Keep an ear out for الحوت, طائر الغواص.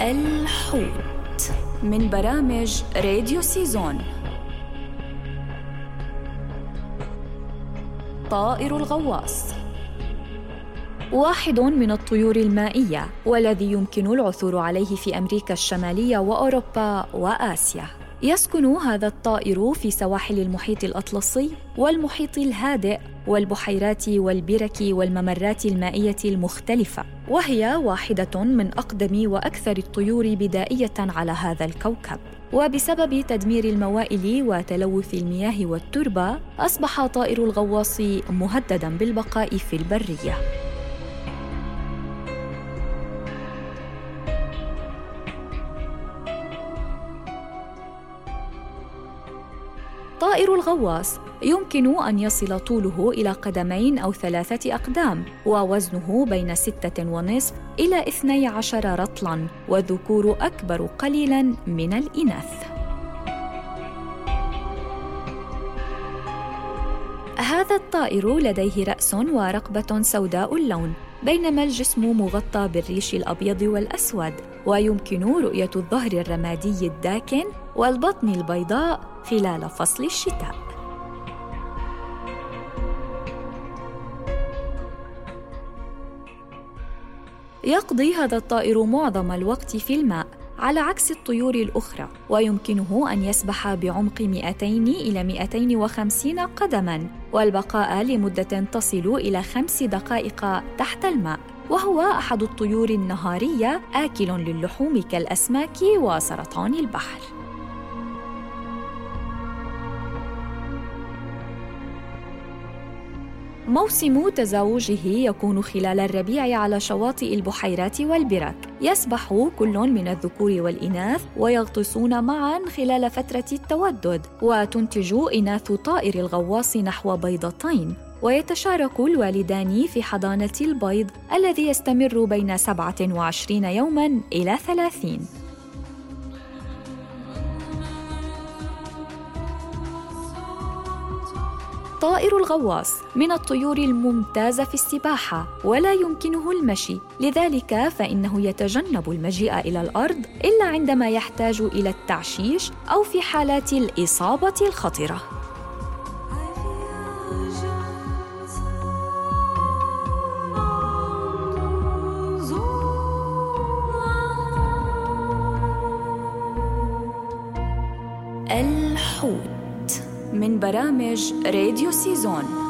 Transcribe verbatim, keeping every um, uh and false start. الحوت من برامج راديو سيزون. طائر الغواص واحد من الطيور المائية والذي يمكن العثور عليه في أمريكا الشمالية وأوروبا وآسيا. يسكن هذا الطائر في سواحل المحيط الأطلسي والمحيط الهادئ والبحيرات والبرك والممرات المائية المختلفة، وهي واحدة من أقدم وأكثر الطيور بدائية على هذا الكوكب. وبسبب تدمير الموائل وتلوث المياه والتربة أصبح طائر الغواص مهدداً بالبقاء في البرية. طائر الغواص يمكن أن يصل طوله إلى قدمين أو ثلاثة أقدام، ووزنه بين ستة ونصف إلى اثني عشر رطلاً، والذكور أكبر قليلاً من الإناث. هذا الطائر لديه رأس ورقبة سوداء اللون، بينما الجسم مغطى بالريش الأبيض والأسود، ويمكن رؤية الظهر الرمادي الداكن والبطن البيضاء خلال فصل الشتاء. يقضي هذا الطائر معظم الوقت في الماء على عكس الطيور الأخرى، ويمكنه أن يسبح بعمق مئتين إلى مئتين وخمسين قدماً والبقاء لمدة تصل إلى خمس دقائق تحت الماء، وهو أحد الطيور النهارية آكل للحوم كالأسماك وسرطان البحر. موسم تزاوجه يكون خلال الربيع على شواطئ البحيرات والبرك. يسبح كل من الذكور والإناث ويغطسون معاً خلال فترة التودد، وتنتج إناث طائر الغواص نحو بيضتين، ويتشارك الوالدان في حضانة البيض الذي يستمر بين سبعة وعشرين يوماً إلى ثلاثين. طائر الغواص من الطيور الممتازة في السباحة، ولا يمكنه المشي، لذلك فإنه يتجنب المجيء إلى الأرض إلا عندما يحتاج إلى التعشيش أو في حالات الإصابة الخطرة. الحوت من برامج راديو سيزون.